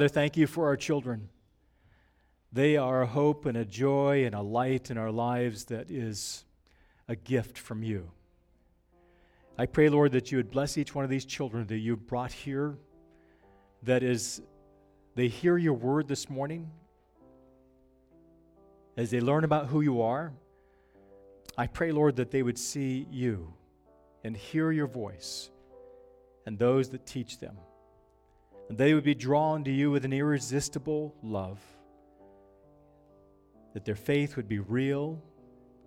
Father, thank you for our children. They are a hope and a joy and a light in our lives that is a gift from you. I pray, Lord, that you would bless each one of these children that you've brought here, that as they hear your word this morning, as they learn about who you are, I pray, Lord, that they would see you and hear your voice and those that teach them. And they would be drawn to you with an irresistible love, that their faith would be real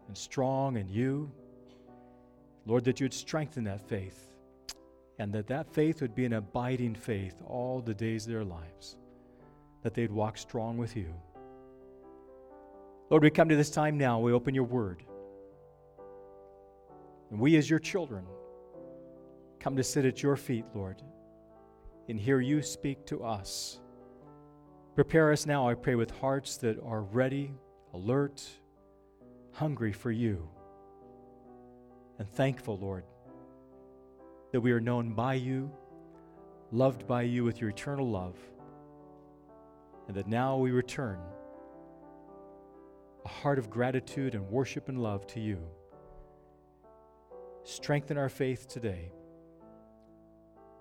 and strong in you. Lord, that you would strengthen that faith, and that faith would be an abiding faith all the days of their lives, that they'd walk strong with you. Lord, we come to this time now. We open your word. And we as your children come to sit at your feet, Lord, and hear you speak to us. Prepare us now, I pray, with hearts that are ready, alert, hungry for you, and thankful, Lord, that we are known by you, loved by you with your eternal love, and that now we return a heart of gratitude and worship and love to you. Strengthen our faith today,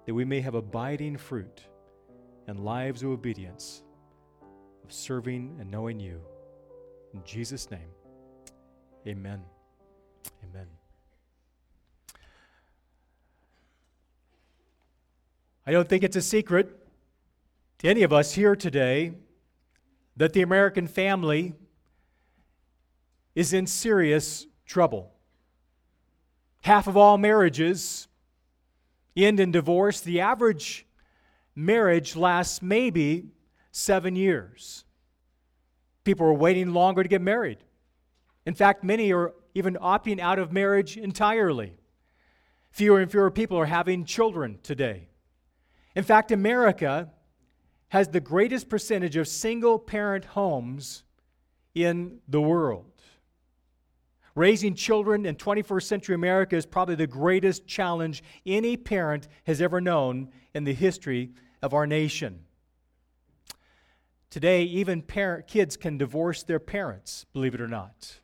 that we may have abiding fruit and lives of obedience, of serving and knowing you. In Jesus' name, amen. Amen. I don't think it's a secret to any of us here today that the American family is in serious trouble. Half of all marriages end in divorce. The average marriage lasts maybe 7 years. People are waiting longer to get married. In fact, many are even opting out of marriage entirely. Fewer and fewer people are having children today. In fact, America has the greatest percentage of single-parent homes in the world. Raising children in 21st century America is probably the greatest challenge any parent has ever known in the history of our nation. Today, even kids can divorce their parents, believe it or not.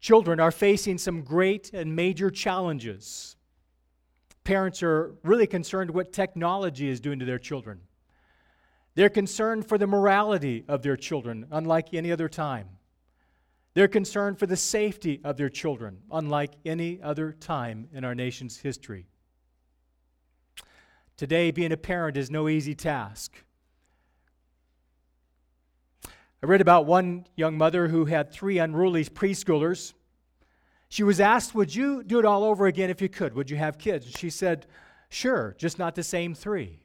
Children are facing some great and major challenges. Parents are really concerned what technology is doing to their children. They're concerned for the morality of their children, unlike any other time. They're concerned for the safety of their children, unlike any other time in our nation's history. Today, being a parent is no easy task. I read about one young mother who had 3 unruly preschoolers. She was asked, "Would you do it all over again if you could? Would you have kids?" And she said, "Sure, just not the same 3."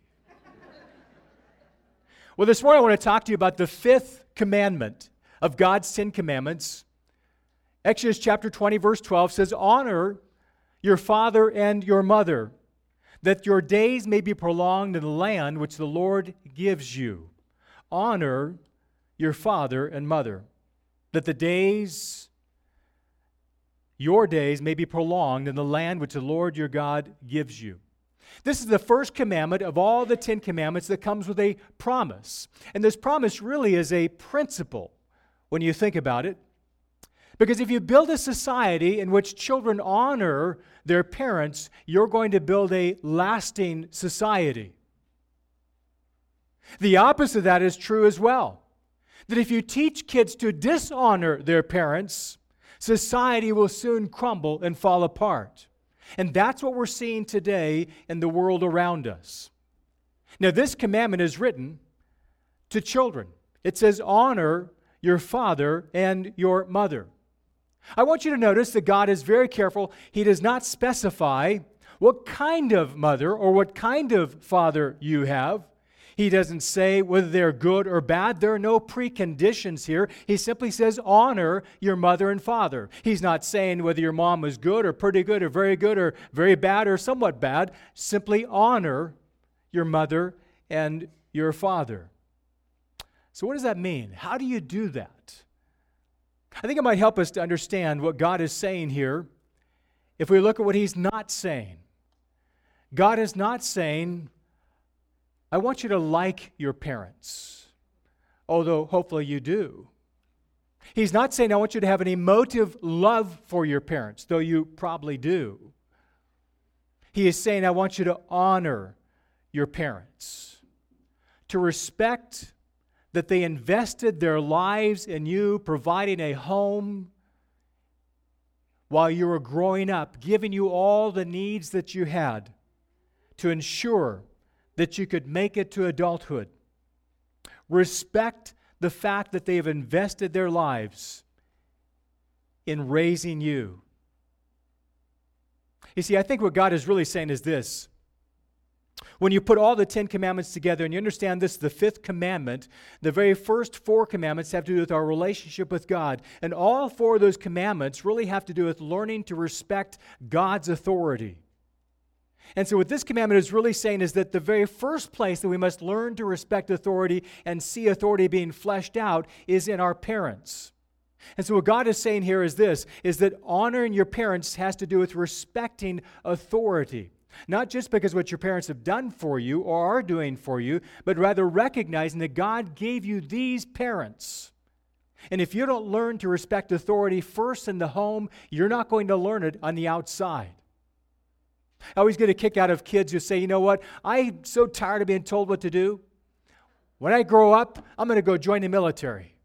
Well, this morning I want to talk to you about the 5th commandment of God's 10 commandments. Exodus chapter 20, verse 12 says, "Honor your father and your mother, that your days may be prolonged in the land which the Lord gives you." Honor your father and mother, that your days may be prolonged in the land which the Lord your God gives you. This is the first commandment of all the 10 commandments that comes with a promise. And this promise really is a principle when you think about it. Because if you build a society in which children honor their parents, you're going to build a lasting society. The opposite of that is true as well. That if you teach kids to dishonor their parents, society will soon crumble and fall apart. And that's what we're seeing today in the world around us. Now, this commandment is written to children. It says, "Honor your father and your mother." I want you to notice that God is very careful. He does not specify what kind of mother or what kind of father you have. He doesn't say whether they're good or bad. There are no preconditions here. He simply says, honor your mother and father. He's not saying whether your mom was good or pretty good or very bad or somewhat bad. Simply honor your mother and your father. So what does that mean? How do you do that? I think it might help us to understand what God is saying here if we look at what He's not saying. God is not saying, I want you to like your parents, although hopefully you do. He's not saying I want you to have an emotive love for your parents, though you probably do. He is saying I want you to honor your parents, to respect that they invested their lives in you, providing a home while you were growing up, giving you all the needs that you had to ensure that you could make it to adulthood. Respect the fact that they have invested their lives in raising you. You see, I think what God is really saying is this. When you put all the 10 commandments together and you understand this, the fifth commandment, the very first four commandments have to do with our relationship with God. And all four of those commandments really have to do with learning to respect God's authority. And so what this commandment is really saying is that the very first place that we must learn to respect authority and see authority being fleshed out is in our parents. And so what God is saying here is this, is that honoring your parents has to do with respecting authority. Not just because what your parents have done for you or are doing for you, but rather recognizing that God gave you these parents. And if you don't learn to respect authority first in the home, you're not going to learn it on the outside. I always get a kick out of kids who say, you know what, I'm so tired of being told what to do. When I grow up, I'm going to go join the military.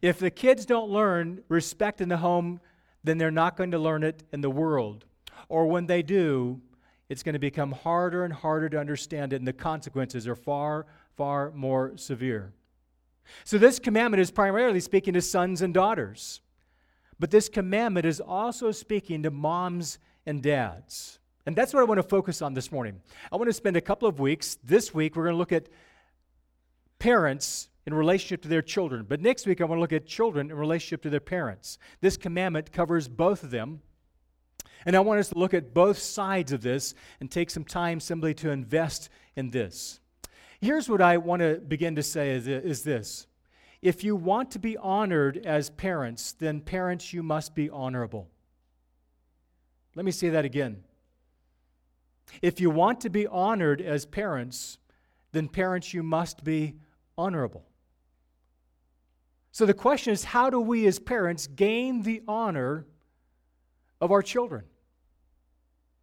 If the kids don't learn respect in the home, then they're not going to learn it in the world. Or when they do, it's going to become harder and harder to understand it, and the consequences are far, far more severe. So this commandment is primarily speaking to sons and daughters. But this commandment is also speaking to moms and dads. And that's what I want to focus on this morning. I want to spend a couple of weeks. This week, we're going to look at parents in relationship to their children. But next week, I want to look at children in relationship to their parents. This commandment covers both of them. And I want us to look at both sides of this and take some time simply to invest in this. Here's what I want to begin to say is this. If you want to be honored as parents, then parents, you must be honorable. Let me say that again. If you want to be honored as parents, then parents, you must be honorable. So the question is, how do we as parents gain the honor of our children?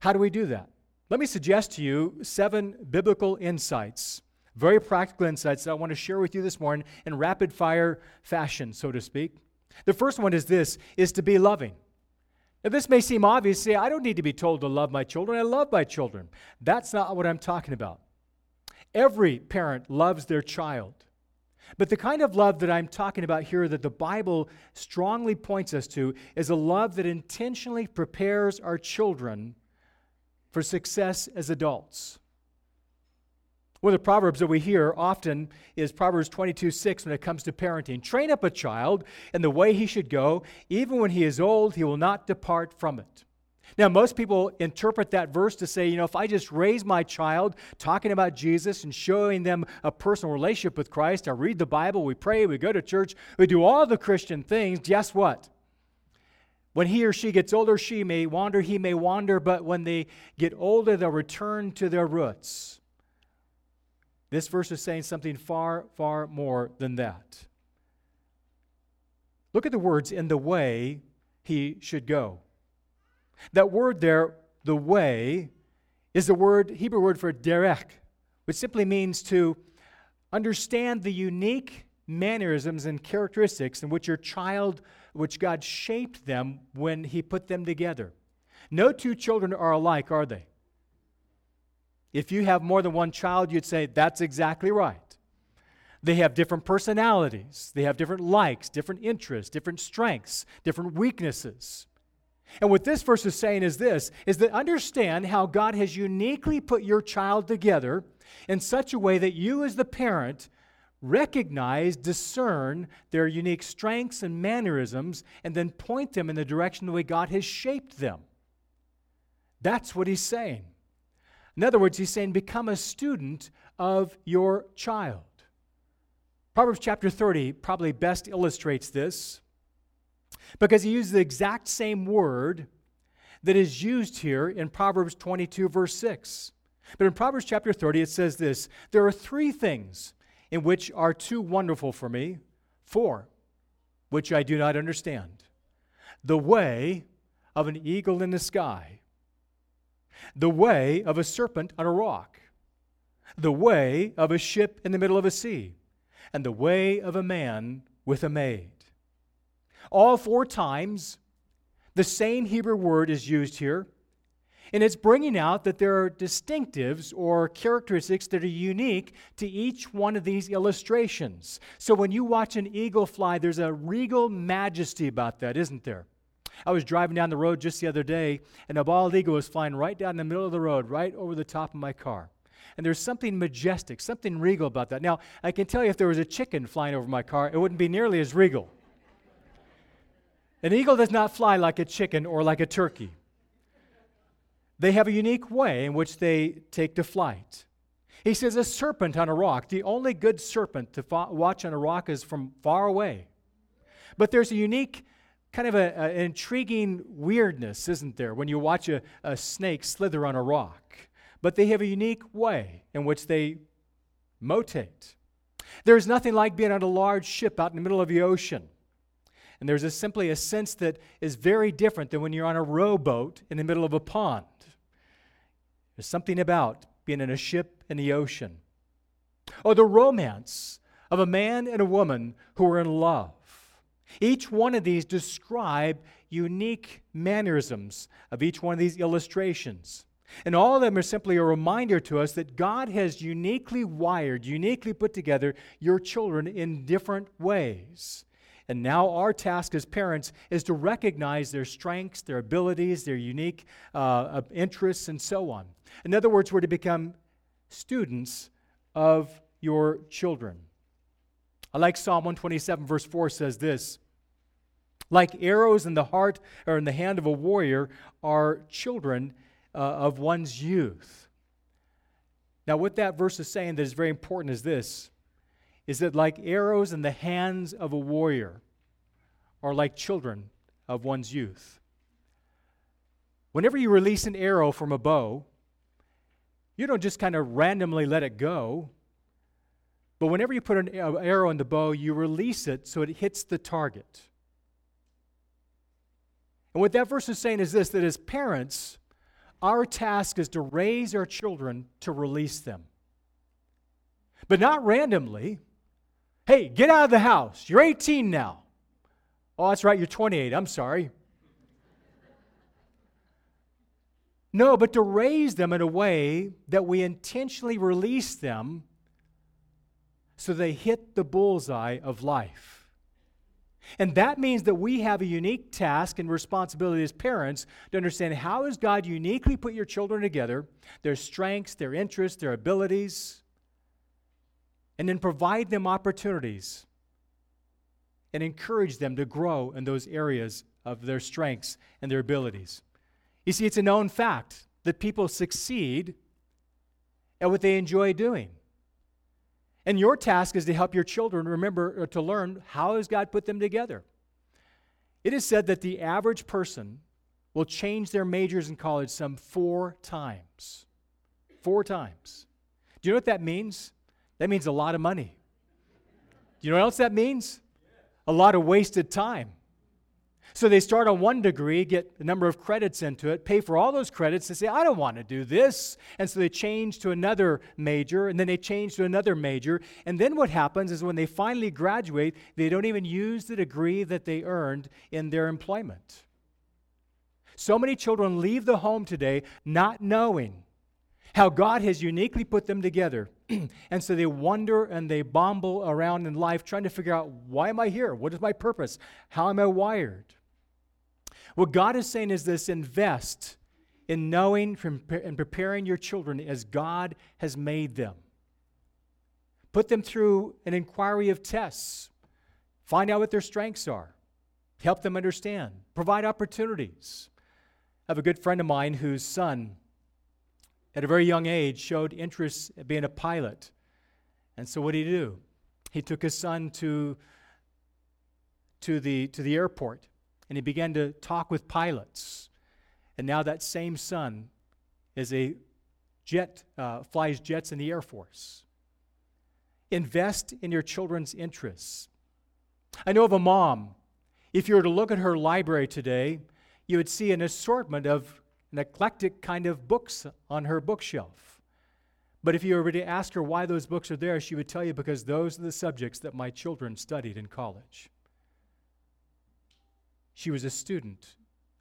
How do we do that? Let me suggest to you 7 biblical insights. Very practical insights that I want to share with you this morning in rapid-fire fashion, so to speak. The first one is this, is to be loving. Now, this may seem obvious. Say, I don't need to be told to love my children. I love my children. That's not what I'm talking about. Every parent loves their child. But the kind of love that I'm talking about here that the Bible strongly points us to is a love that intentionally prepares our children for success as adults. One of the proverbs that we hear often is Proverbs 22:6 when it comes to parenting. Train up a child in the way he should go. Even when he is old, he will not depart from it. Now, most people interpret that verse to say, you know, if I just raise my child talking about Jesus and showing them a personal relationship with Christ, I read the Bible, we pray, we go to church, we do all the Christian things, guess what? When he or she gets older, she may wander, he may wander, but when they get older, they'll return to their roots. This verse is saying something far, far more than that. Look at the words, in the way he should go. That word there, the way, is the word, Hebrew word for derech, which simply means to understand the unique mannerisms and characteristics in which your child, which God shaped them when he put them together. No two children are alike, are they? If you have more than one child, you'd say, that's exactly right. They have different personalities. They have different likes, different interests, different strengths, different weaknesses. And what this verse is saying is this, is that understand how God has uniquely put your child together in such a way that you as the parent recognize, discern their unique strengths and mannerisms, and then point them in the direction the way God has shaped them. That's what he's saying. In other words, he's saying, become a student of your child. Proverbs chapter 30 probably best illustrates this because he uses the exact same word that is used here in Proverbs 22, verse 6. But in Proverbs chapter 30, it says this: there are three things in which are too wonderful for me, four, which I do not understand. The way of an eagle in the sky, the way of a serpent on a rock, the way of a ship in the middle of a sea, and the way of a man with a maid. All four times, the same Hebrew word is used here, and it's bringing out that there are distinctives or characteristics that are unique to each one of these illustrations. So when you watch an eagle fly, there's a regal majesty about that, isn't there? I was driving down the road just the other day, and a bald eagle was flying right down the middle of the road, right over the top of my car. And there's something majestic, something regal about that. Now, I can tell you if there was a chicken flying over my car, it wouldn't be nearly as regal. An eagle does not fly like a chicken or like a turkey. They have a unique way in which they take to flight. He says a serpent on a rock. The only good serpent to watch on a rock is from far away. But there's a unique kind of an intriguing weirdness, isn't there, when you watch a snake slither on a rock. But they have a unique way in which they motate. There's nothing like being on a large ship out in the middle of the ocean. And there's simply a sense that is very different than when you're on a rowboat in the middle of a pond. There's something about being in a ship in the ocean. Or the romance of a man and a woman who are in love. Each one of these describe unique mannerisms of each one of these illustrations. And all of them are simply a reminder to us that God has uniquely wired, uniquely put together your children in different ways. And now our task as parents is to recognize their strengths, their abilities, their unique interests, and so on. In other words, we're to become students of your children. I like Psalm 127, verse 4 says this: like arrows in the heart or in the hand of a warrior are children of one's youth. Now, what that verse is saying that is very important is this, is that like arrows in the hands of a warrior are like children of one's youth. Whenever you release an arrow from a bow, you don't just kind of randomly let it go. But whenever you put an arrow in the bow, you release it so it hits the target. And what that verse is saying is this, that as parents, our task is to raise our children to release them. But not randomly. Hey, get out of the house. You're 18 now. Oh, that's right, you're 28. I'm sorry. No, but to raise them in a way that we intentionally release them so they hit the bullseye of life. And that means that we have a unique task and responsibility as parents to understand how has God uniquely put your children together, their strengths, their interests, their abilities, and then provide them opportunities and encourage them to grow in those areas of their strengths and their abilities. You see, it's a known fact that people succeed at what they enjoy doing. And your task is to help your children remember or to learn how has God put them together. It is said that the average person will change their majors in college some 4 times. 4 times. Do you know what that means? That means a lot of money. Do you know what else that means? A lot of wasted time. So they start on one degree, get a number of credits into it, pay for all those credits, and say, I don't want to do this. And so they change to another major, and then they change to another major. And then what happens is when they finally graduate, they don't even use the degree that they earned in their employment. So many children leave the home today not knowing how God has uniquely put them together. And so they wander and they bumble around in life trying to figure out, why am I here? What is my purpose? How am I wired? What God is saying is this: invest in knowing and preparing your children as God has made them. Put them through an inquiry of tests. Find out what their strengths are. Help them understand. Provide opportunities. I have a good friend of mine whose son, at a very young age, showed interest in being a pilot. And so what did he do? He took his son to the airport, and he began to talk with pilots. And now that same son is a flies jets in the Air Force. Invest in your children's interests. I know of a mom. If you were to look at her library today, you would see an assortment of an eclectic kind of books on her bookshelf. But if you were to ask her why those books are there, she would tell you, because those are the subjects that my children studied in college. She was a student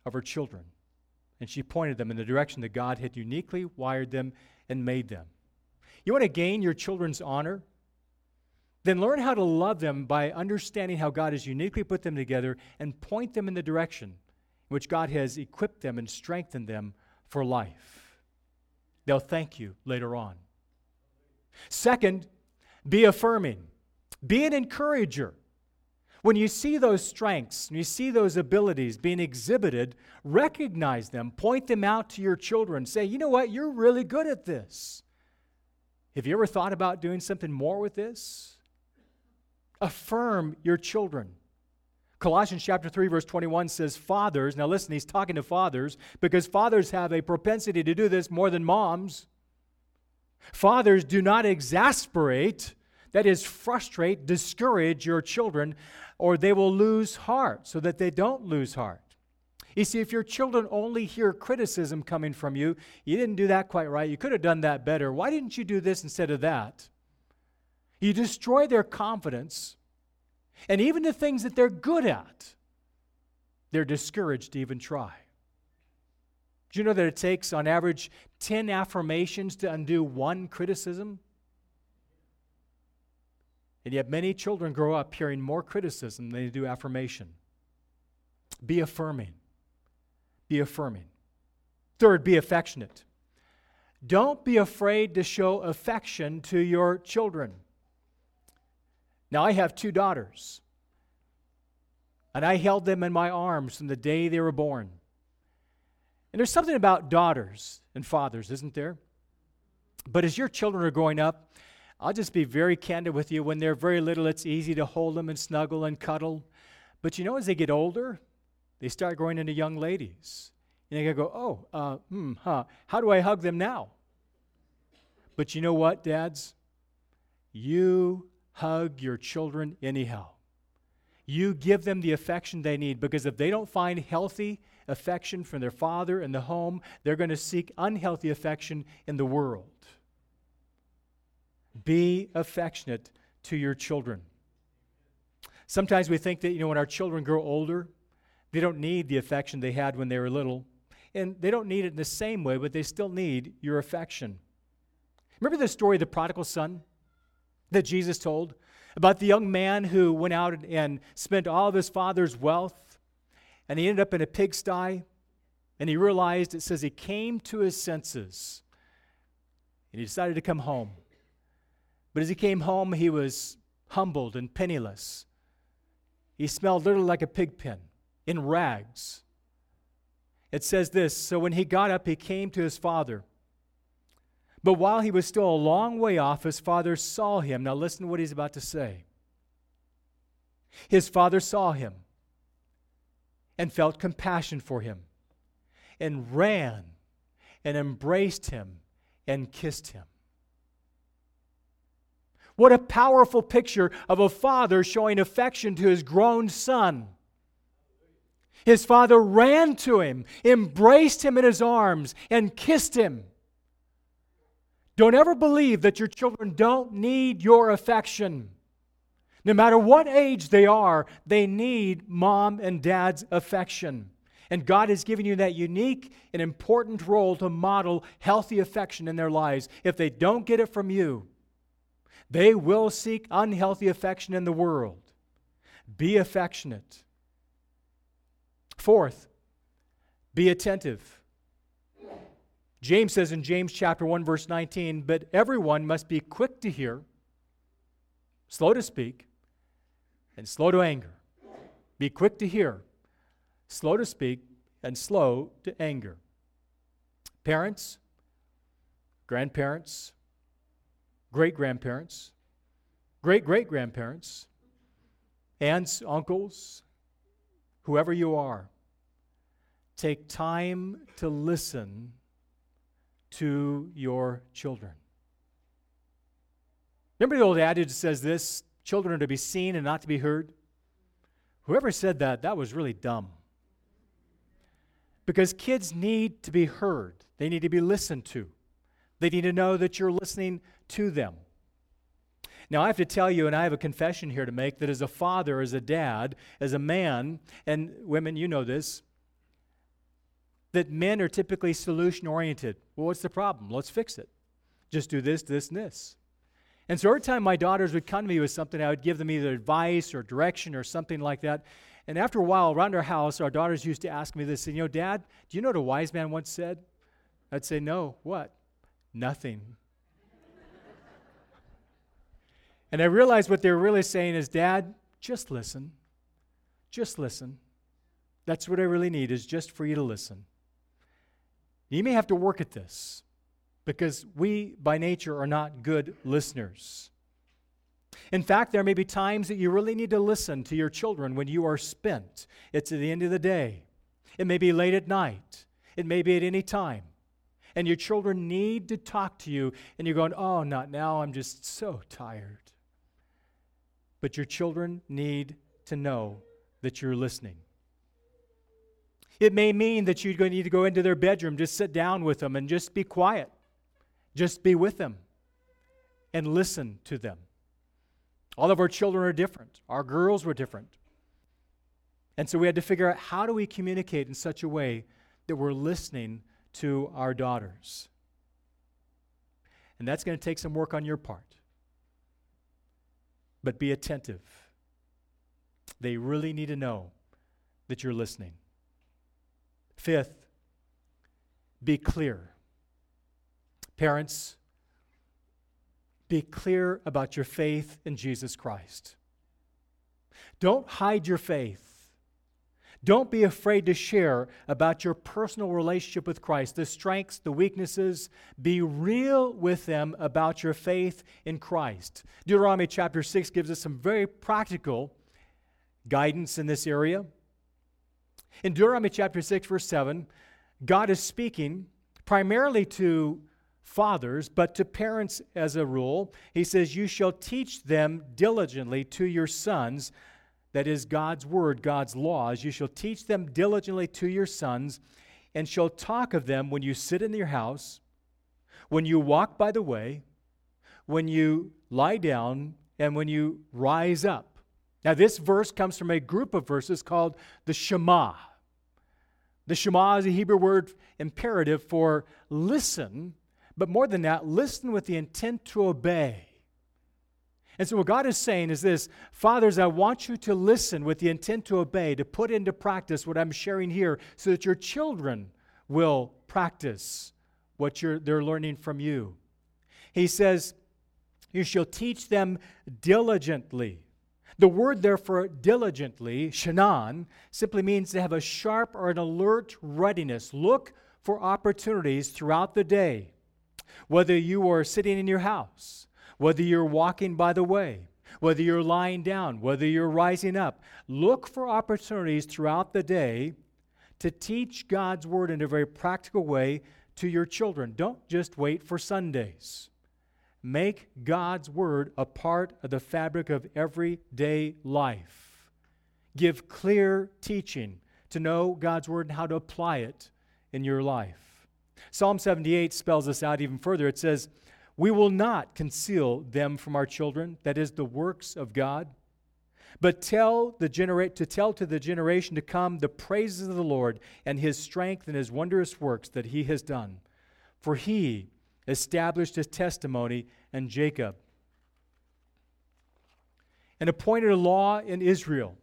of her children, and she pointed them in the direction that God had uniquely wired them and made them. You want to gain your children's honor? Then learn how to love them by understanding how God has uniquely put them together and point them in the direction in which God has equipped them and strengthened them for life. They'll thank you later on. Second, be affirming. Be an encourager. When you see those strengths and you see those abilities being exhibited, recognize them, point them out to your children. Say, you know what, you're really good at this. Have you ever thought about doing something more with this? Affirm your children. Colossians chapter 3, verse 21 says, fathers, now listen, he's talking to fathers, because fathers have a propensity to do this more than moms. Fathers, do not exasperate, that is, frustrate, discourage your children, or they will lose heart, so that they don't lose heart. You see, if your children only hear criticism coming from you, you didn't do that quite right, you could have done that better, why didn't you do this instead of that? You destroy their confidence, and even the things that they're good at, they're discouraged to even try. Do you know that it takes, on average, 10 affirmations to undo one criticism? And yet many children grow up hearing more criticism than they do affirmation. Be affirming. Be affirming. Third, be affectionate. Don't be afraid to show affection to your children. Now, I have two daughters, and I held them in my arms from the day they were born. And there's something about daughters and fathers, isn't there? But as your children are growing up, I'll just be very candid with you. When they're very little, it's easy to hold them and snuggle and cuddle. But you know, as they get older, they start growing into young ladies. And they go, how do I hug them now? But you know what, dads? You hug your children anyhow. You give them the affection they need, because if they don't find healthy affection from their father in the home, they're going to seek unhealthy affection in the world. Be affectionate to your children. Sometimes we think that, when our children grow older, they don't need the affection they had when they were little. And they don't need it in the same way, but they still need your affection. Remember the story of the prodigal son that Jesus told about the young man who went out and spent all of his father's wealth, and he ended up in a pigsty, and he realized, it says, he came to his senses, and he decided to come home. But as he came home, he was humbled and penniless. He smelled literally like a pig pen, in rags. It says this, so when he got up, he came to his father. But while he was still a long way off, his father saw him. Now listen to what he's about to say. His father saw him and felt compassion for him and ran and embraced him and kissed him. What a powerful picture of a father showing affection to his grown son. His father ran to him, embraced him in his arms, and kissed him. Don't ever believe that your children don't need your affection. No matter what age they are, they need mom and dad's affection. And God has given you that unique and important role to model healthy affection in their lives. If they don't get it from you, they will seek unhealthy affection in the world. Be affectionate. Fourth, be attentive. James says in James chapter 1, verse 19, but everyone must be quick to hear, slow to speak, and slow to anger. Be quick to hear, slow to speak, and slow to anger. Parents, grandparents, great-grandparents, great-great-grandparents, aunts, uncles, whoever you are, take time to listen to your children. Remember the old adage that says this, children are to be seen and not to be heard? Whoever said that, that was really dumb. Because kids need to be heard. They need to be listened to. They need to know that you're listening to them. Now, I have to tell you, and I have a confession here to make, that as a father, as a dad, as a man, and women, you know this, that men are typically solution-oriented. Well, what's the problem? Let's fix it. Just do this, this, and this. And so every time my daughters would come to me with something, I would give them either advice or direction or something like that. And after a while, around our house, our daughters used to ask me this, and, you know, Dad, do you know what a wise man once said? I'd say, no, what? Nothing. And I realized what they were really saying is, Dad, just listen. Just listen. That's what I really need, is just for you to listen. You may have to work at this, because we, by nature, are not good listeners. In fact, there may be times that you really need to listen to your children when you are spent. It's at the end of the day. It may be late at night. It may be at any time. And your children need to talk to you, and you're going, oh, not now, I'm just so tired. But your children need to know that you're listening. It may mean that you're going to need to go into their bedroom, just sit down with them, and just be quiet. Just be with them and listen to them. All of our children are different. Our girls were different. And so we had to figure out, how do we communicate in such a way that we're listening to our daughters? And that's going to take some work on your part. But be attentive. They really need to know that you're listening. Fifth, be clear. Parents, be clear about your faith in Jesus Christ. Don't hide your faith. Don't be afraid to share about your personal relationship with Christ, the strengths, the weaknesses. Be real with them about your faith in Christ. Deuteronomy chapter 6 gives us some very practical guidance in this area. In Deuteronomy chapter 6, verse 7, God is speaking primarily to fathers, but to parents as a rule. He says, you shall teach them diligently to your sons. That is God's word, God's laws. You shall teach them diligently to your sons, and shall talk of them when you sit in your house, when you walk by the way, when you lie down, and when you rise up. Now, this verse comes from a group of verses called the Shema. The Shema is a Hebrew word imperative for listen. But more than that, listen with the intent to obey. And so what God is saying is this, fathers, I want you to listen with the intent to obey, to put into practice what I'm sharing here so that your children will practice what they're learning from you. He says, you shall teach them diligently. The word there for diligently, shanan, simply means to have a sharp or an alert readiness. Look for opportunities throughout the day. Whether you are sitting in your house, whether you're walking by the way, whether you're lying down, whether you're rising up, look for opportunities throughout the day to teach God's word in a very practical way to your children. Don't just wait for Sundays. Make God's word a part of the fabric of everyday life. Give clear teaching to know God's word and how to apply it in your life. Psalm 78 spells this out even further. It says, we will not conceal them from our children, that is, the works of God, but tell to the generation to come the praises of the Lord and his strength and his wondrous works that he has done. For he established his testimony in Jacob and appointed a law in Israel,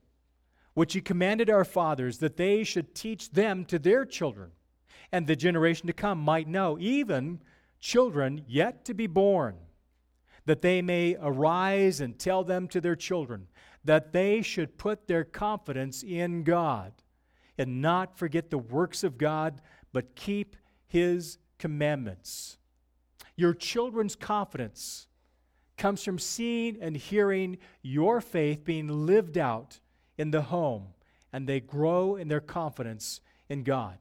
which he commanded our fathers, that they should teach them to their children, and the generation to come might know, even children yet to be born, that they may arise and tell them to their children, that they should put their confidence in God and not forget the works of God, but keep his commandments. Your children's confidence comes from seeing and hearing your faith being lived out in the home, and they grow in their confidence in God.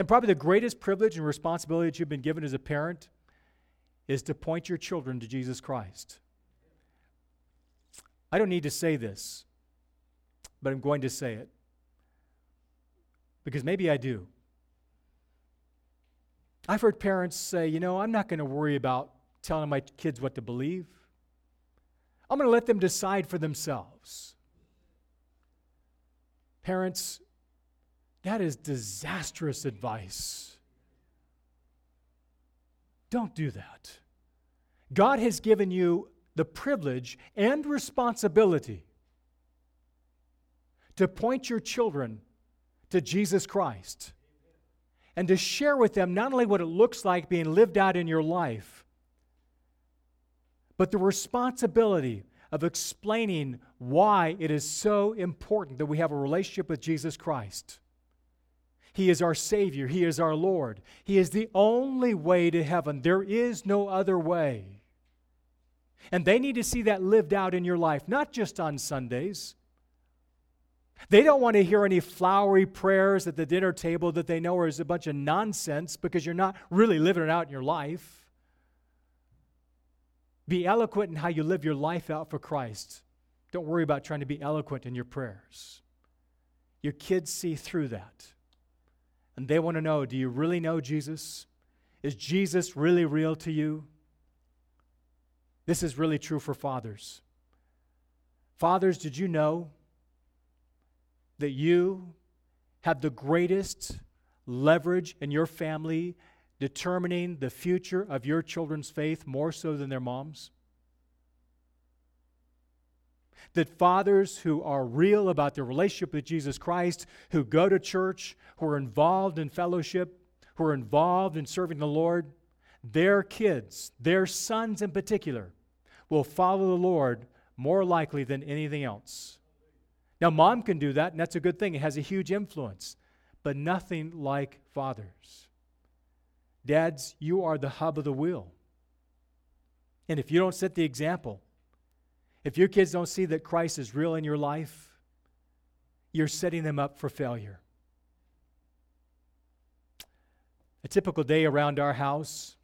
And probably the greatest privilege and responsibility that you've been given as a parent is to point your children to Jesus Christ. I don't need to say this, but I'm going to say it. Because maybe I do. I've heard parents say, you know, I'm not going to worry about telling my kids what to believe. I'm going to let them decide for themselves. Parents, that is disastrous advice. Don't do that. God has given you the privilege and responsibility to point your children to Jesus Christ and to share with them not only what it looks like being lived out in your life, but the responsibility of explaining why it is so important that we have a relationship with Jesus Christ. He is our Savior. He is our Lord. He is the only way to heaven. There is no other way. And they need to see that lived out in your life, not just on Sundays. They don't want to hear any flowery prayers at the dinner table that they know are a bunch of nonsense because you're not really living it out in your life. Be eloquent in how you live your life out for Christ. Don't worry about trying to be eloquent in your prayers. Your kids see through that. And they want to know, do you really know Jesus? Is Jesus really real to you? This is really true for fathers. Fathers, did you know that you have the greatest leverage in your family determining the future of your children's faith more so than their moms? That fathers who are real about their relationship with Jesus Christ, who go to church, who are involved in fellowship, who are involved in serving the Lord, their kids, their sons in particular, will follow the Lord more likely than anything else. Now, mom can do that, and that's a good thing. It has a huge influence, but nothing like fathers. Dads, you are the hub of the wheel. And if you don't set the example, if your kids don't see that Christ is real in your life, you're setting them up for failure. A typical day around our house,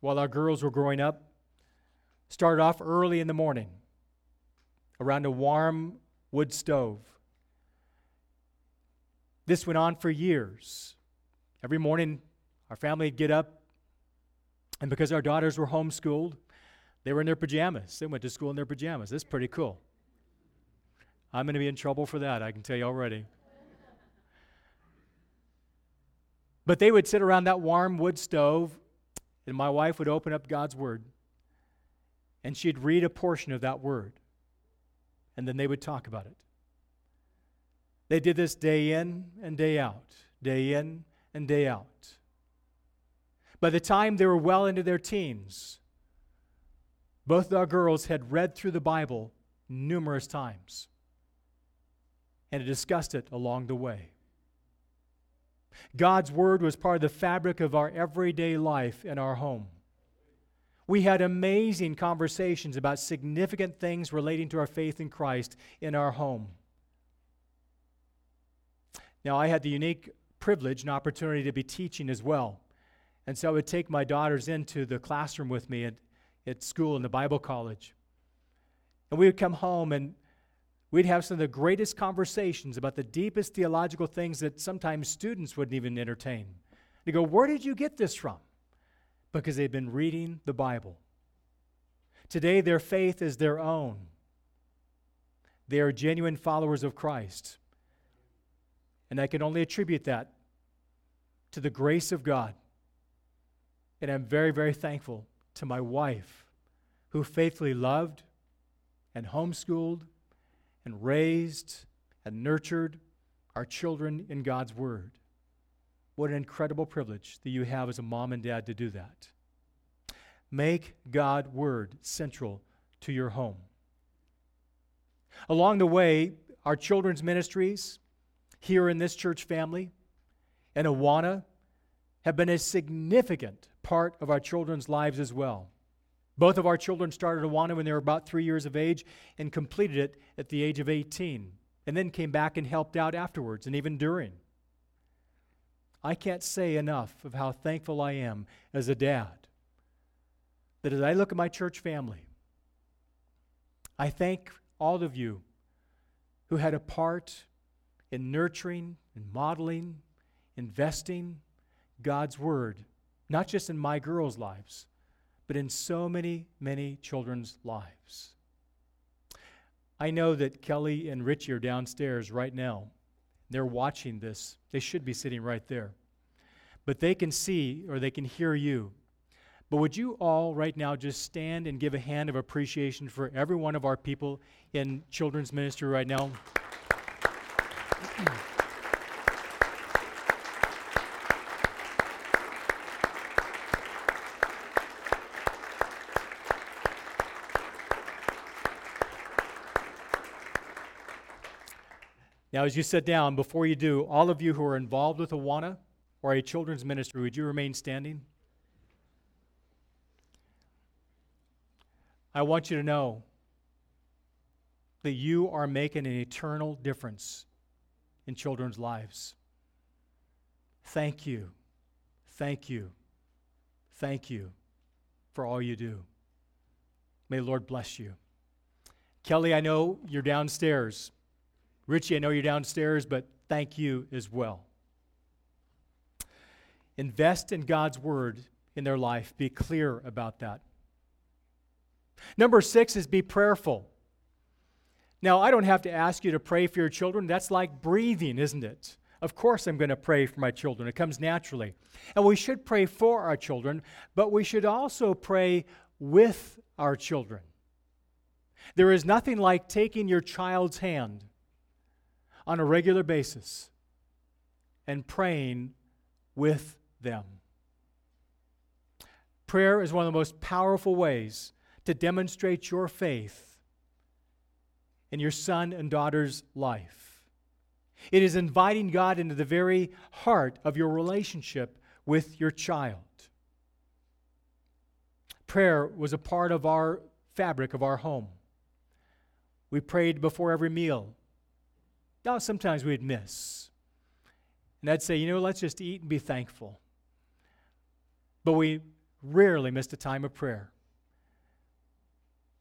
while our girls were growing up, started off early in the morning around a warm wood stove. This went on for years. Every morning, our family would get up, and because our daughters were homeschooled, they were in their pajamas. They went to school in their pajamas. That's pretty cool. I'm going to be in trouble for that, I can tell you already. But they would sit around that warm wood stove, and my wife would open up God's Word, and she'd read a portion of that Word, and then they would talk about it. They did this day in and day out, day in and day out. By the time they were well into their teens, both our girls had read through the Bible numerous times and had discussed it along the way. God's Word was part of the fabric of our everyday life in our home. We had amazing conversations about significant things relating to our faith in Christ in our home. Now, I had the unique privilege and opportunity to be teaching as well. And so I would take my daughters into the classroom with me at school in the Bible college. And we would come home and we'd have some of the greatest conversations about the deepest theological things that sometimes students wouldn't even entertain. They go, where did you get this from? Because they've been reading the Bible. Today their faith is their own. They are genuine followers of Christ. And I can only attribute that to the grace of God. And I'm very, very thankful to my wife, who faithfully loved and homeschooled and raised and nurtured our children in God's Word. What an incredible privilege that you have as a mom and dad to do that. Make God's Word central to your home. Along the way, our children's ministries here in this church family and Awana have been a significant part of our children's lives as well. Both of our children started Awana when they were about 3 years of age and completed it at the age of 18, and then came back and helped out afterwards and even during. I can't say enough of how thankful I am as a dad that as I look at my church family, I thank all of you who had a part in nurturing and modeling, investing God's Word, not just in my girls' lives, but in so many, many children's lives. I know that Kelly and Richie are downstairs right now. They're watching this. They should be sitting right there. But they can see or they can hear you. But would you all right now just stand and give a hand of appreciation for every one of our people in children's ministry right now? Now, as you sit down, before you do, all of you who are involved with Awana or a children's ministry, would you remain standing? I want you to know that you are making an eternal difference in children's lives. Thank you, thank you, thank you for all you do. May the Lord bless you. Kelly, I know you're downstairs. Richie, I know you're downstairs, but thank you as well. Invest in God's Word in their life. Be clear about that. Number 6 is be prayerful. Now, I don't have to ask you to pray for your children. That's like breathing, isn't it? Of course I'm going to pray for my children. It comes naturally. And we should pray for our children, but we should also pray with our children. There is nothing like taking your child's hand on a regular basis and praying with them. Prayer is one of the most powerful ways to demonstrate your faith in your son and daughter's life. It is inviting God into the very heart of your relationship with your child. Prayer was a part of our fabric of our home. We prayed before every meal. Now, sometimes we'd miss. And I'd say, let's just eat and be thankful. But we rarely missed a time of prayer.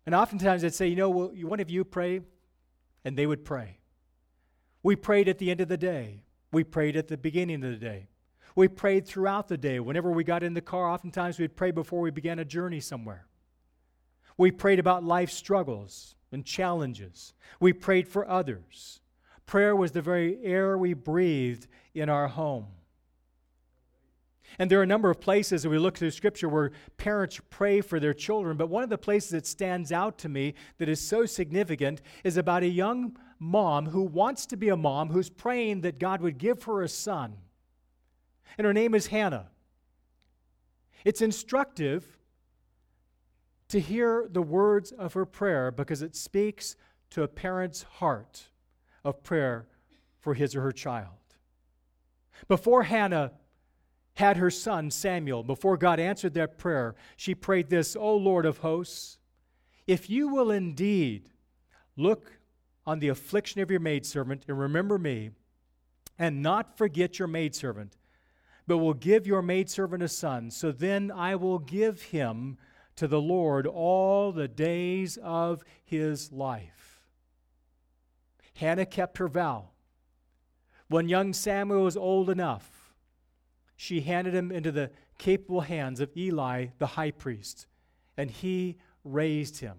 And oftentimes I'd say, will one of you pray? And they would pray. We prayed at the end of the day. We prayed at the beginning of the day. We prayed throughout the day. Whenever we got in the car, oftentimes we'd pray before we began a journey somewhere. We prayed about life struggles and challenges. We prayed for others. Prayer was the very air we breathed in our home. And there are a number of places that we look through Scripture where parents pray for their children, but one of the places that stands out to me that is so significant is about a young mom who wants to be a mom who's praying that God would give her a son. And her name is Hannah. It's instructive to hear the words of her prayer because it speaks to a parent's heart of prayer for his or her child. Before Hannah had her son Samuel, before God answered that prayer, she prayed this, "O Lord of hosts, if you will indeed look on the affliction of your maidservant and remember me, and not forget your maidservant, but will give your maidservant a son, so then I will give him to the Lord all the days of his life." Hannah kept her vow. When young Samuel was old enough, she handed him into the capable hands of Eli, the high priest, and he raised him.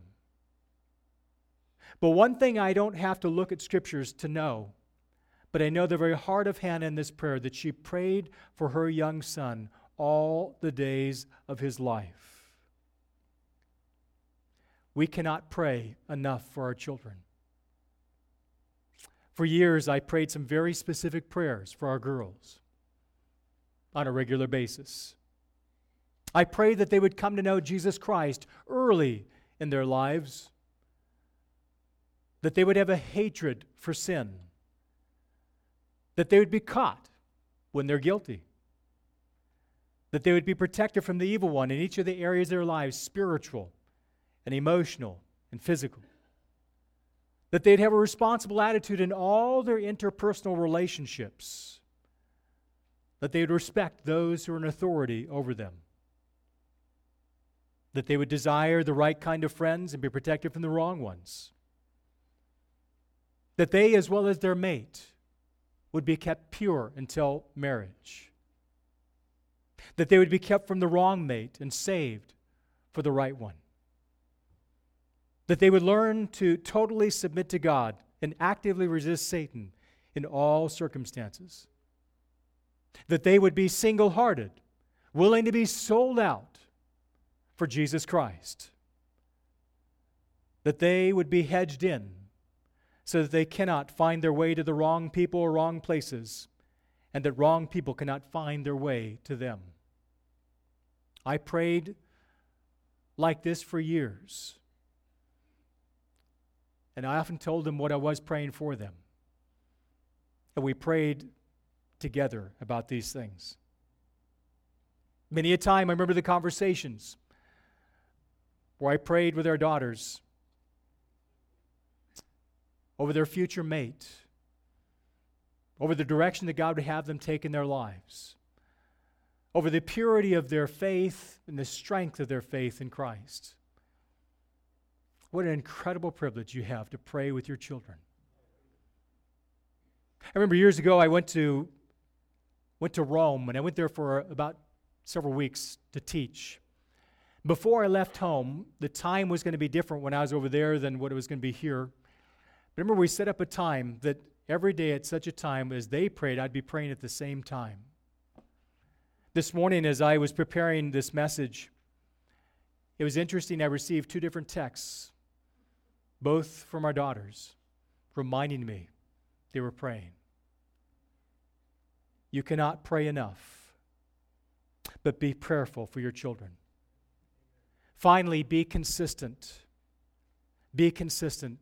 But one thing I don't have to look at Scriptures to know, but I know the very heart of Hannah in this prayer, that she prayed for her young son all the days of his life. We cannot pray enough for our children. For years, I prayed some very specific prayers for our girls on a regular basis. I prayed that they would come to know Jesus Christ early in their lives, that they would have a hatred for sin, that they would be caught when they're guilty, that they would be protected from the evil one in each of the areas of their lives, spiritual and emotional and physical, that they'd have a responsible attitude in all their interpersonal relationships, that they would respect those who are in authority over them, that they would desire the right kind of friends and be protected from the wrong ones, that they, as well as their mate, would be kept pure until marriage, that they would be kept from the wrong mate and saved for the right one, that they would learn to totally submit to God and actively resist Satan in all circumstances, that they would be single-hearted, willing to be sold out for Jesus Christ, that they would be hedged in so that they cannot find their way to the wrong people or wrong places, and that wrong people cannot find their way to them. I prayed like this for years, and I often told them what I was praying for them, and we prayed together about these things. Many a time I remember the conversations where I prayed with our daughters over their future mate, over the direction that God would have them take in their lives, over the purity of their faith and the strength of their faith in Christ. What an incredible privilege you have to pray with your children. I remember years ago I went to Rome, and I went there for about several weeks to teach. Before I left home, the time was going to be different when I was over there than what it was going to be here. But remember, we set up a time that every day at such a time as they prayed, I'd be praying at the same time. This morning, as I was preparing this message, it was interesting. I received two different texts, both from our daughters, reminding me they were praying. You cannot pray enough, but be prayerful for your children. Finally, be consistent. Be consistent.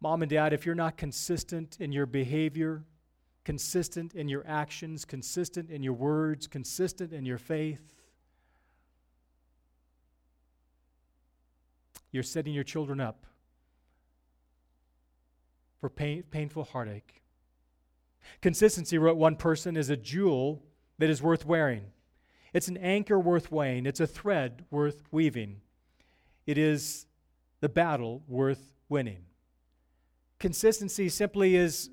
Mom and Dad, if you're not consistent in your behavior, consistent in your actions, consistent in your words, consistent in your faith, you're setting your children up for painful heartache. Consistency, wrote one person, is a jewel that is worth wearing. It's an anchor worth weighing. It's a thread worth weaving. It is the battle worth winning. Consistency simply is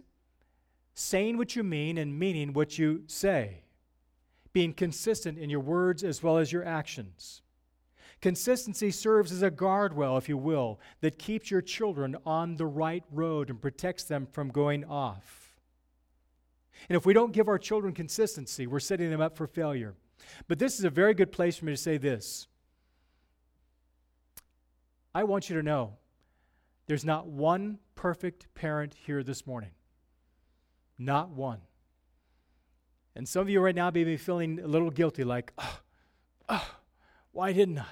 saying what you mean and meaning what you say, being consistent in your words as well as your actions. Consistency serves as a guardrail, if you will, that keeps your children on the right road and protects them from going off. And if we don't give our children consistency, we're setting them up for failure. But this is a very good place for me to say this. I want you to know there's not one perfect parent here this morning. Not one. And some of you right now may be feeling a little guilty, like, why didn't I?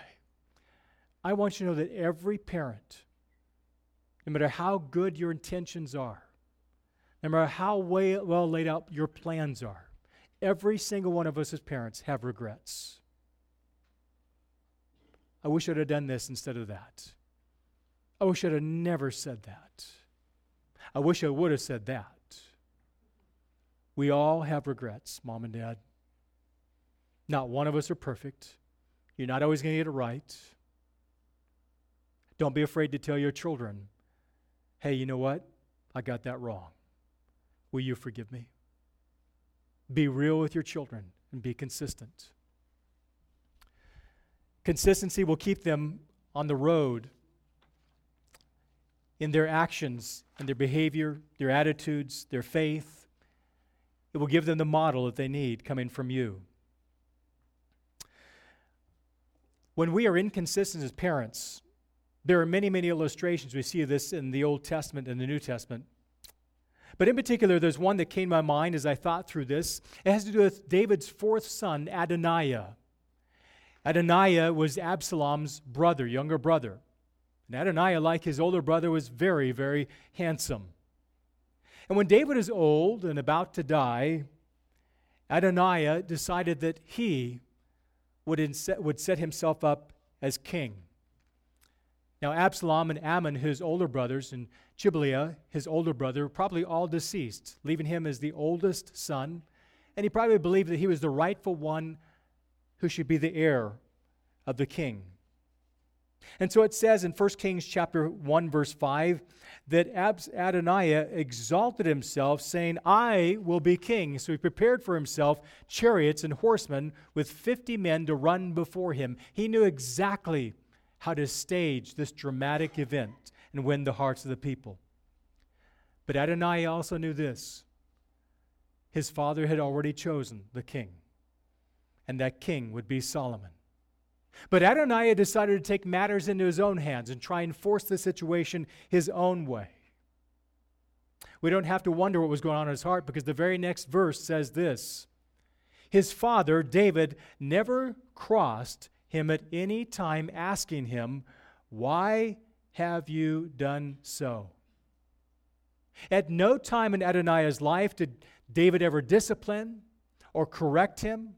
I want you to know that every parent, no matter how good your intentions are, no matter how well laid out your plans are, every single one of us as parents have regrets. I wish I'd have done this instead of that. I wish I'd have never said that. I wish I would have said that. We all have regrets, Mom and Dad. Not one of us are perfect. You're not always going to get it right. Don't be afraid to tell your children, hey, you know what? I got that wrong. Will you forgive me? Be real with your children and be consistent. Consistency will keep them on the road in their actions, in their behavior, their attitudes, their faith. It will give them the model that they need coming from you. When we are inconsistent as parents, there are many, many illustrations. We see this in the Old Testament and the New Testament. But in particular, there's one that came to my mind as I thought through this. It has to do with David's fourth son, Adoniah. Adoniah was Absalom's brother, younger brother. And Adoniah, like his older brother, was very, very handsome. And when David is old and about to die, Adoniah decided that he would set himself up as king. Now, Absalom and Ammon, his older brothers, and Chibliah, his older brother, were probably all deceased, leaving him as the oldest son and he probably believed that he was the rightful one who should be the heir of the king. And so it says in 1 Kings chapter 1, verse 5, that Adoniah exalted himself, saying, I will be king. So he prepared for himself chariots and horsemen with 50 men to run before him. He knew exactly how to stage this dramatic event and win the hearts of the people. But Adoniah also knew this. His father had already chosen the king, and that king would be Solomon. But Adoniah decided to take matters into his own hands and try and force the situation his own way. We don't have to wonder what was going on in his heart, because the very next verse says this. His father, David, never crossed him at any time, asking him, why have you done so? At no time in Adoniah's life did David ever discipline or correct him.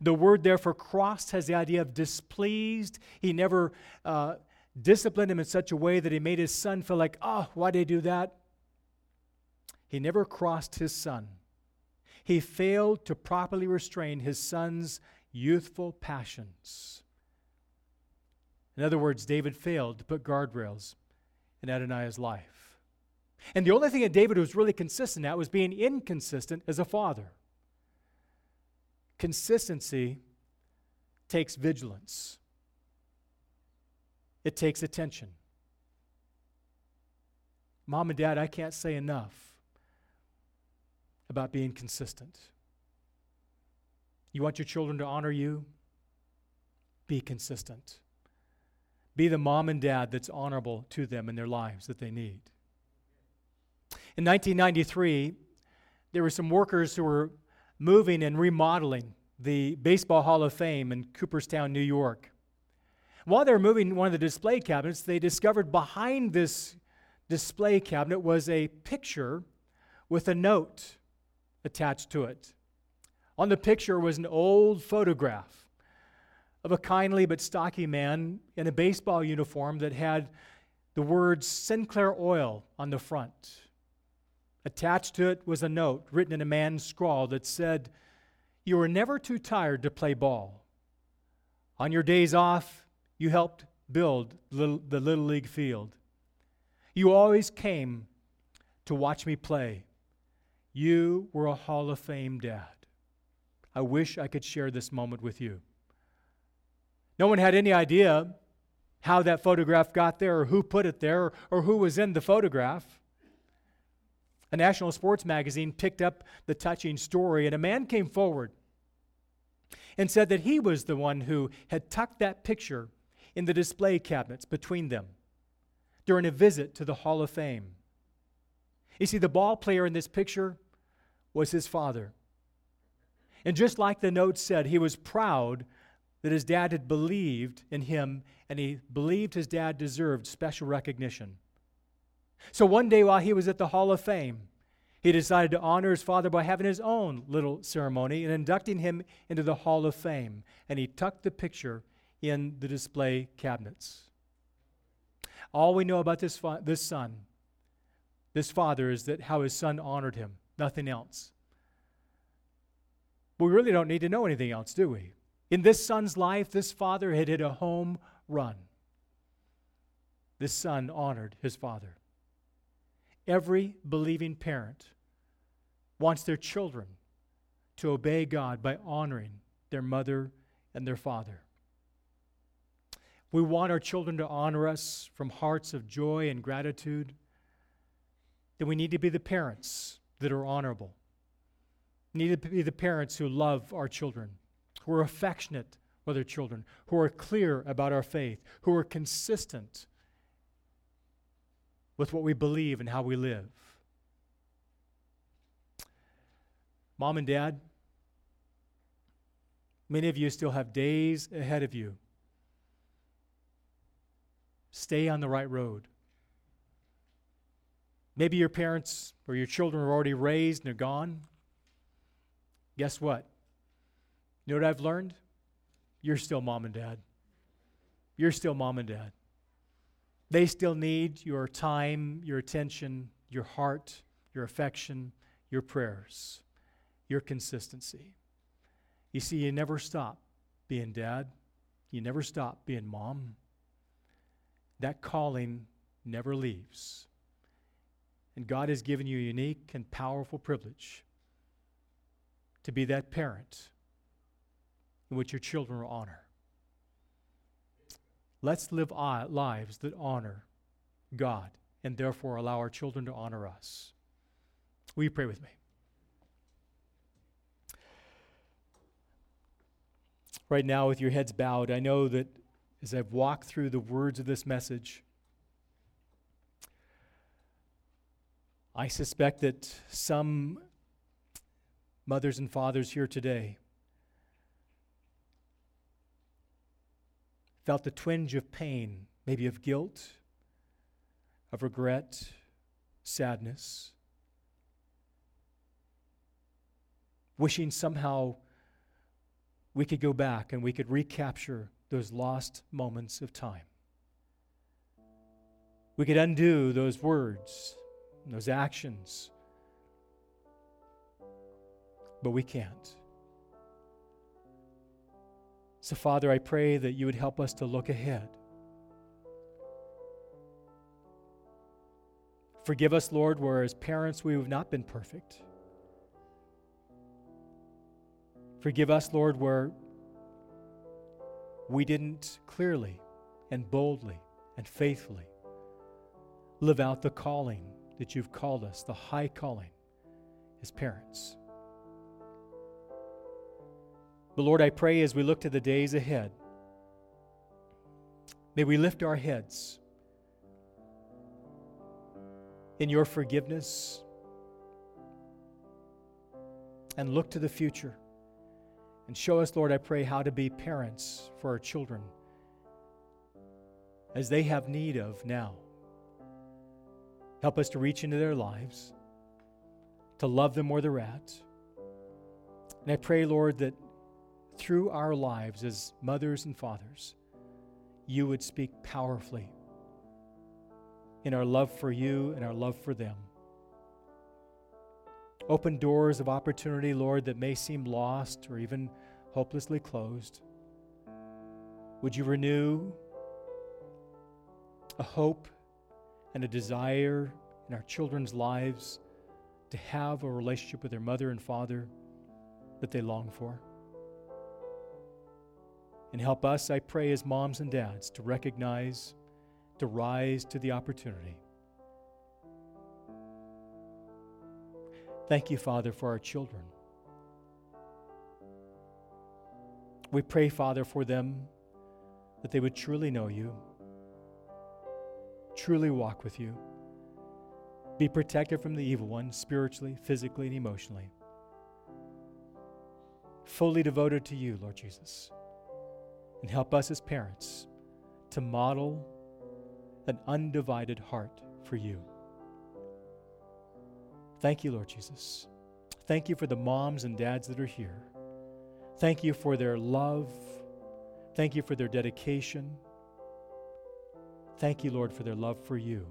The word, therefore, crossed has the idea of displeased. He never disciplined him in such a way that he made his son feel like, oh, why did he do that? He never crossed his son. He failed to properly restrain his son's youthful passions. In other words, David failed to put guardrails in Adoniah's life. And the only thing that David was really consistent at was being inconsistent as a father. Consistency takes vigilance. It takes attention. Mom and Dad, I can't say enough about being consistent. You want your children to honor you? Be consistent. Be the mom and dad that's honorable to them in their lives that they need. In 1993, there were some workers who were moving and remodeling the Baseball Hall of Fame in Cooperstown, New York. While they were moving one of the display cabinets, they discovered behind this display cabinet was a picture with a note attached to it. On the picture was an old photograph of a kindly but stocky man in a baseball uniform that had the words Sinclair Oil on the front. Attached to it was a note written in a man's scrawl that said, you were never too tired to play ball. On your days off, you helped build the Little League field. You always came to watch me play. You were a Hall of Fame dad. I wish I could share this moment with you. No one had any idea how that photograph got there or who put it there or who was in the photograph. A national sports magazine picked up the touching story, and a man came forward and said that he was the one who had tucked that picture in the display cabinets between them during a visit to the Hall of Fame. You see, the ball player in this picture was his father. And just like the note said, he was proud that his dad had believed in him, and he believed his dad deserved special recognition. So one day while he was at the Hall of Fame, he decided to honor his father by having his own little ceremony and inducting him into the Hall of Fame. And he tucked the picture in the display cabinets. All we know about this father, is that how his son honored him, nothing else. But we really don't need to know anything else, do we? In this son's life, this father had hit a home run. This son honored his father. Every believing parent wants their children to obey God by honoring their mother and their father. We want our children to honor us from hearts of joy and gratitude. Then we need to be the parents that are honorable. We need to be the parents who love our children, who are affectionate with their children, who are clear about our faith, who are consistent with what we believe and how we live. Mom and Dad, many of you still have days ahead of you. Stay on the right road. Maybe your parents or your children are already raised and they're gone. Guess what? You know what I've learned? You're still Mom and Dad. You're still Mom and Dad. They still need your time, your attention, your heart, your affection, your prayers. your consistency. You see, you never stop being dad. You never stop being mom. That calling never leaves. And God has given you a unique and powerful privilege to be that parent in which your children will honor. Let's live lives that honor God and therefore allow our children to honor us. Will you pray with me? Right now, with your heads bowed, I know that as I've walked through the words of this message, I suspect that some mothers and fathers here today felt the twinge of pain, maybe of guilt, of regret, sadness, wishing somehow we could go back and we could recapture those lost moments of time. We could undo those words, those actions, but we can't. So, Father, I pray that you would help us to look ahead. Forgive us, Lord, where as parents we have not been perfect. Forgive us, Lord, where we didn't clearly and boldly and faithfully live out the calling that you've called us, the high calling as parents. But Lord, I pray as we look to the days ahead, may we lift our heads in your forgiveness and look to the future. And show us, Lord, I pray, how to be parents for our children as they have need of now. Help us to reach into their lives, to love them where they're at. And I pray, Lord, that through our lives as mothers and fathers, you would speak powerfully in our love for you and our love for them. Open doors of opportunity, Lord, that may seem lost or even hopelessly closed. Would you renew a hope and a desire in our children's lives to have a relationship with their mother and father that they long for? And help us, I pray, as moms and dads, to recognize, to rise to the opportunity. Thank you, Father, for our children. We pray, Father, for them that they would truly know you, truly walk with you, be protected from the evil one spiritually, physically, and emotionally, fully devoted to you, Lord Jesus. And help us as parents to model an undivided heart for you. Thank you, Lord Jesus. Thank you for the moms and dads that are here. Thank you for their love. Thank you for their dedication. Thank you, Lord, for their love for you.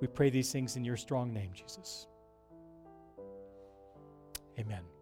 We pray these things in your strong name, Jesus. Amen.